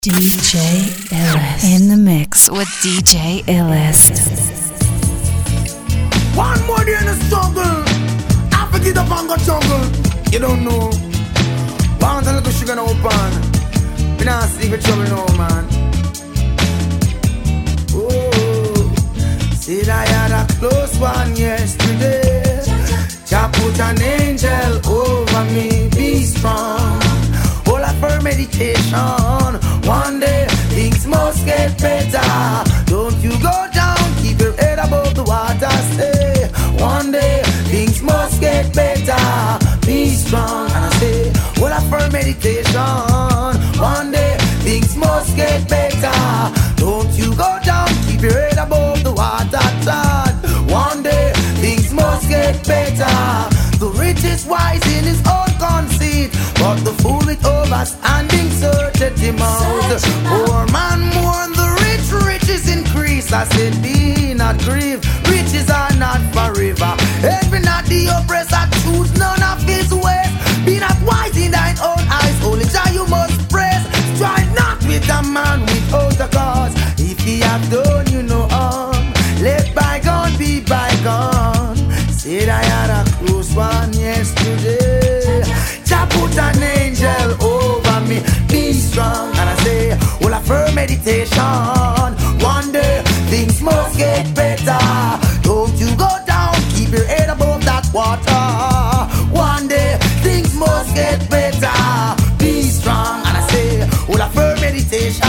DJ Illest in the mix with DJ Illest. One more day in the struggle, I forget the bongo jungle. You don't know, bound a little sugar no pan. We not sleep with trouble no man. Oh, said I had a close one yesterday. Jah put an angel over me, be strong. All up for meditation. One day, things must get better. Don't you go down, keep your head above the water. Say, one day, things must get better. Be strong, and I say, hold up for meditation. One day, things must get better. Don't you go down, keep your head above the water. One day, things must get better. The rich is wise in his own conceit, but the fool with overstanding searcheth him out. Poor man mourn the rich, riches increase. I said, be not grieved, riches are not forever. Envy not the oppressor, choose none of his ways. Be not wise in thine own eyes, only Jah you must praise. Strive not with a man without a cause. If he have done you no harm, let bygone be bygone. Said I had a close one yesterday. Jah put an angel over me, be strong. And I say, hold up for meditation. One day, things must get better. Don't you go down, keep your head above that water. One day, things must get better. Be strong. And I say, hold up for meditation.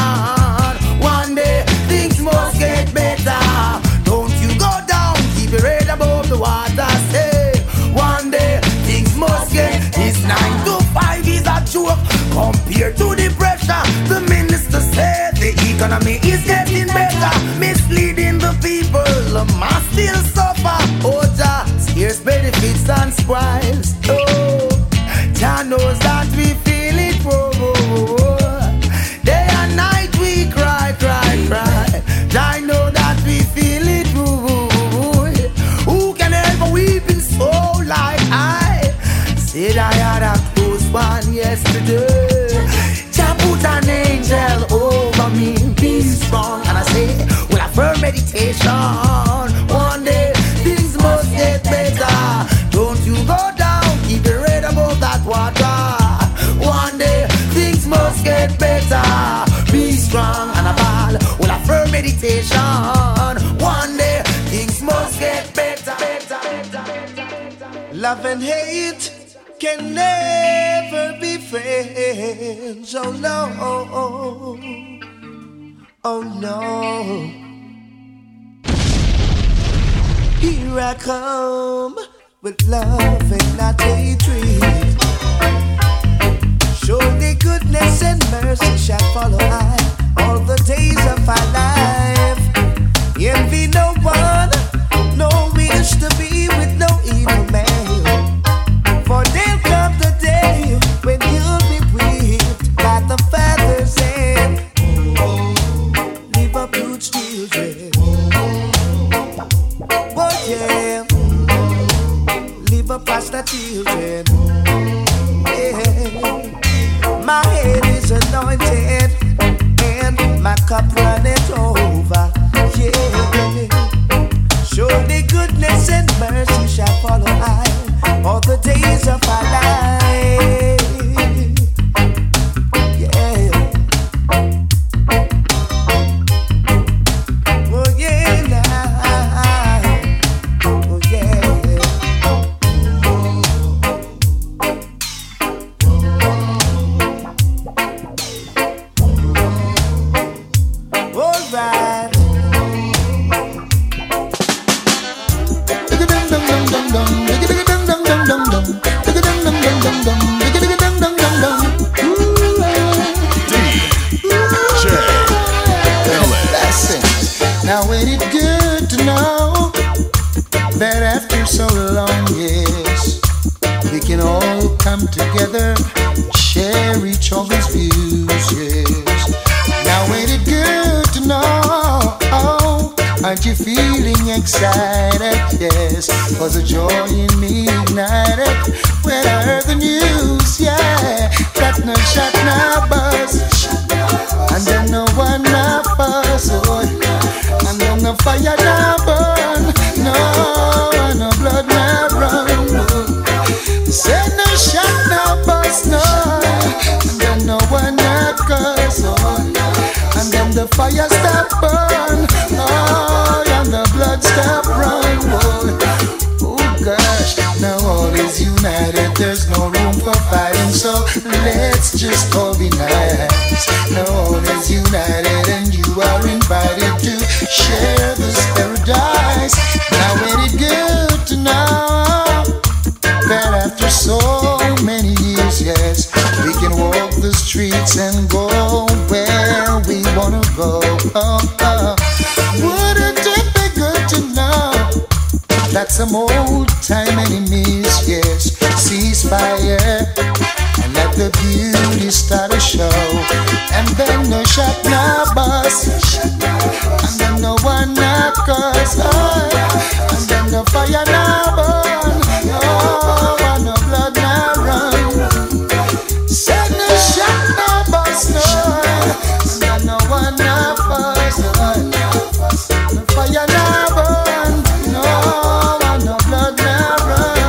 One day, things must get better. Don't you go down, keep your head above the water. Compared to the pressure, the minister said the economy is getting better. Misleading the people, the mass still suffer. Oh, Jah, scarce benefits and spoils. Oh, Jah knows that we feel it. Day and night we cry, cry, cry. Jah knows that we feel it. Who can ever weep in soul like I? Said I had a close one yesterday. An angel over me, be strong. And I say, well, I've heard meditation. One day, things must get better. Don't you go down, keep your head above that water. One day, things must get better. Be strong and a ball, well, I've heard meditation. One day, things must get better. Love and hate can never be friends, oh no, oh no. Here I come with love and not hatred. Surely goodness and mercy shall follow I all the days of my life. Envy no one, no wish to be with no evil man. For there'll come the day when you'll be whipped by the father's hand. Live up, you children. Oh yeah, live up, pastor children. Yeah. My head is anointed and my cup runneth over. Yeah, surely goodness and mercy shall follow I all the days of my life. Yeah. Oh yeah, nah. Oh yeah. All right. Now ain't it good to know that after so long, yes, we can all come together, share each other's views, yes. Now ain't it good to know, oh, aren't you feeling excited, yes, was the joy in me ignited when I heard the news, yeah. Got no shot, no buzz, and fire now burn. No, no blood now run. Say no shot, no bust, no. And then no one now curse on. And then the fire stop burn. Oh, and the blood stop run. Oh gosh, now all is united. There's no room for fighting, so let's just all be nice. Now all is united and you are invited to share this paradise. Now ain't it good to know that after so many years, yes, we can walk the streets and go where we wanna go. Oh, oh. Wouldn't it be good to know that some old time enemies, yes, cease fire and let the beauty start a show? And then no shot, no bust, and then no one, no curse, oh. And then no fire, no burn, oh, and no blood, no run. Said no shot, no bust, no, and then no one, no fuss, oh. No fire, no burn, no, and no blood, no run.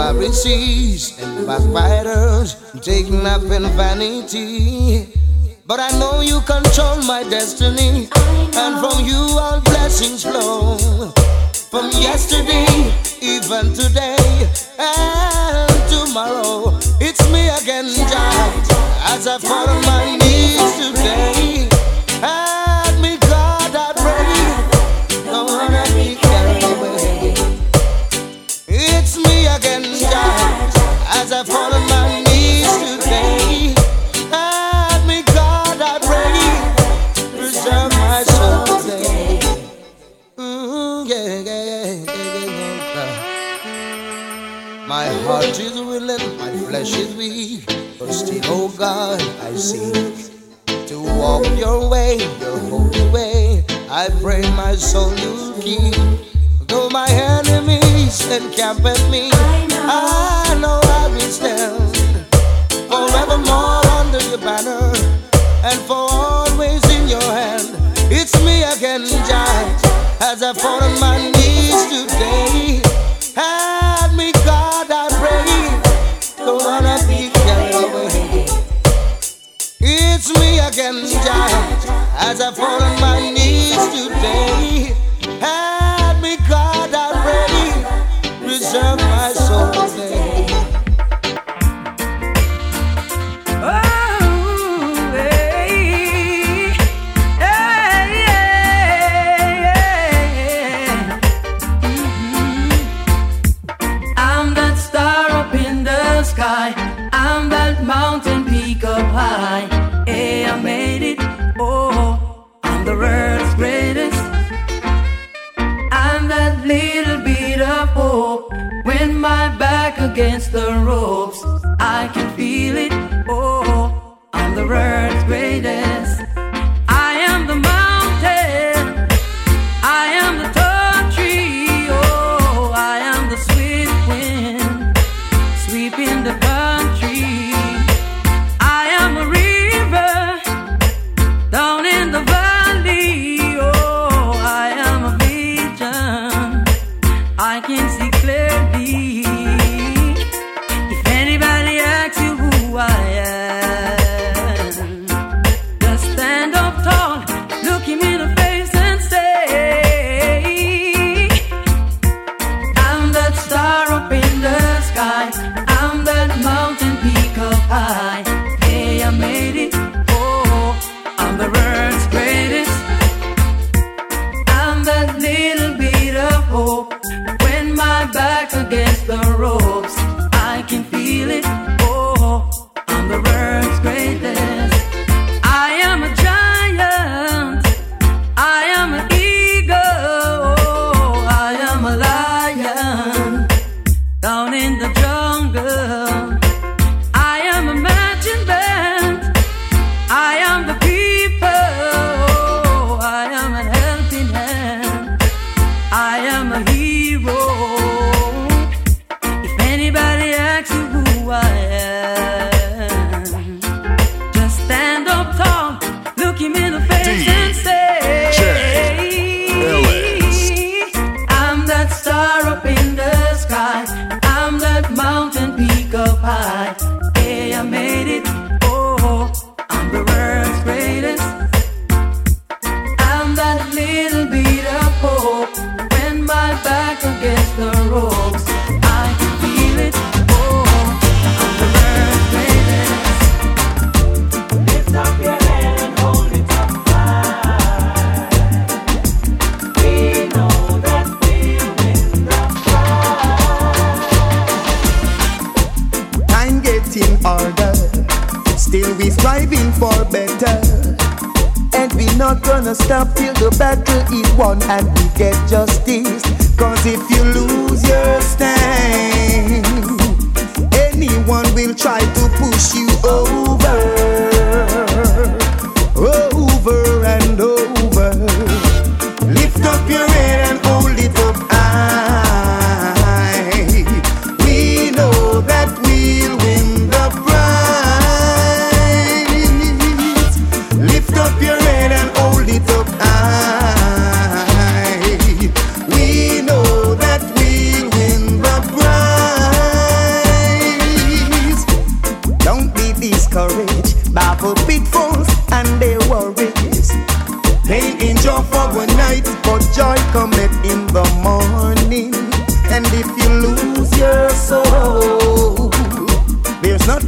Pharisees and backbiters take nothing vanity. But I know you control my destiny, and from you all blessings flow. From yesterday, even today, and tomorrow, it's me again, Jah, as I fall on my knees today. Help me, God, I pray, don't wanna be carried away. It's me again, Jah, as I fall on my knees today. Help me, God, I pray, preserve my soul today. My heart is willing, my flesh is weak, but still, oh God, I seek to walk your way, your holy way. I pray my soul you keep. Though my enemies encamp at me, I know I will stand forevermore under your banner and for always in your hand. It's me again, Jah, as I fall on my knees today. Help me, God, I pray, don't wanna be carried away. It's me again, Jah, as I fall on my knees today. Help me, God, I pray, preserve my soul today. I'm that mountain peak up high. Hey, I made it, oh, I'm the world's greatest. I'm that little bit of hope. When my back against the ropes, I can feel it, oh, I'm the world's greatest. I am the mountain, I am the tall tree, oh, I am the sweet wind sweeping the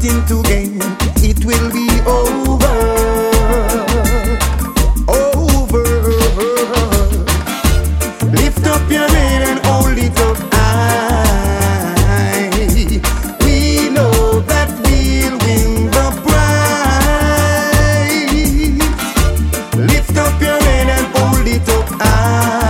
waiting to gain, it will be over. Lift up your head and hold it up high. We know that we'll win the prize. Lift up your head and hold it up high.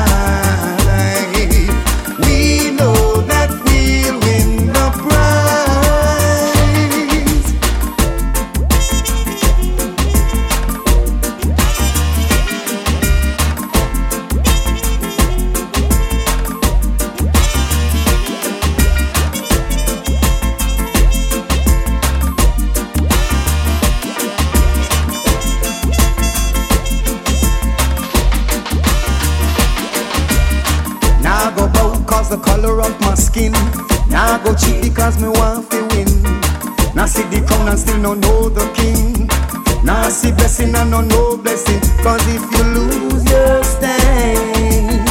Cause me want to win. Now see the crown and still no know the king. Now see blessing and no know blessing. Cause if you lose your stand,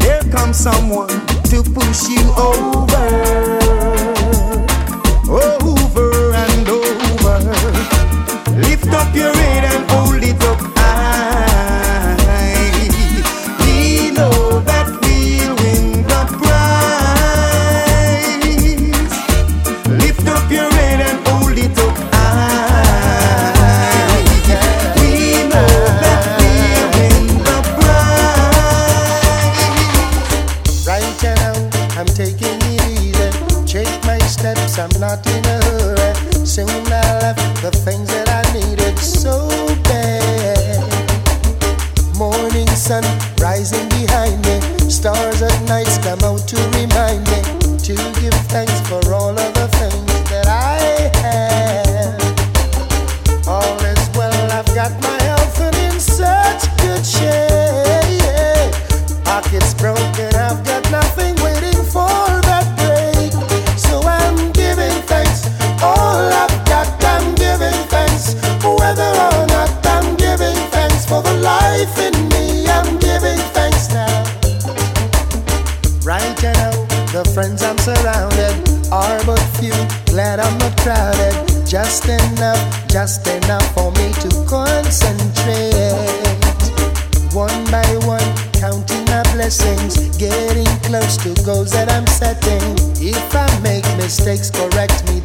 there comes someone to push you over and over. Lift up your head and hold it up high. We know that we'll win the prize. I'm not in a hurry. Soon I left the things that I needed so bad. Morning sun rising behind me. Stars at night come out to remind me to give thanks for all of the things that I have. All is well, I've got my health and in such good shape. Pockets broken, I've got nothing waiting for. Friends I'm surrounded are but few. Glad I'm not crowded. Just enough for me to concentrate. One by one, counting my blessings, getting close to goals that I'm setting. If I make mistakes, correct me.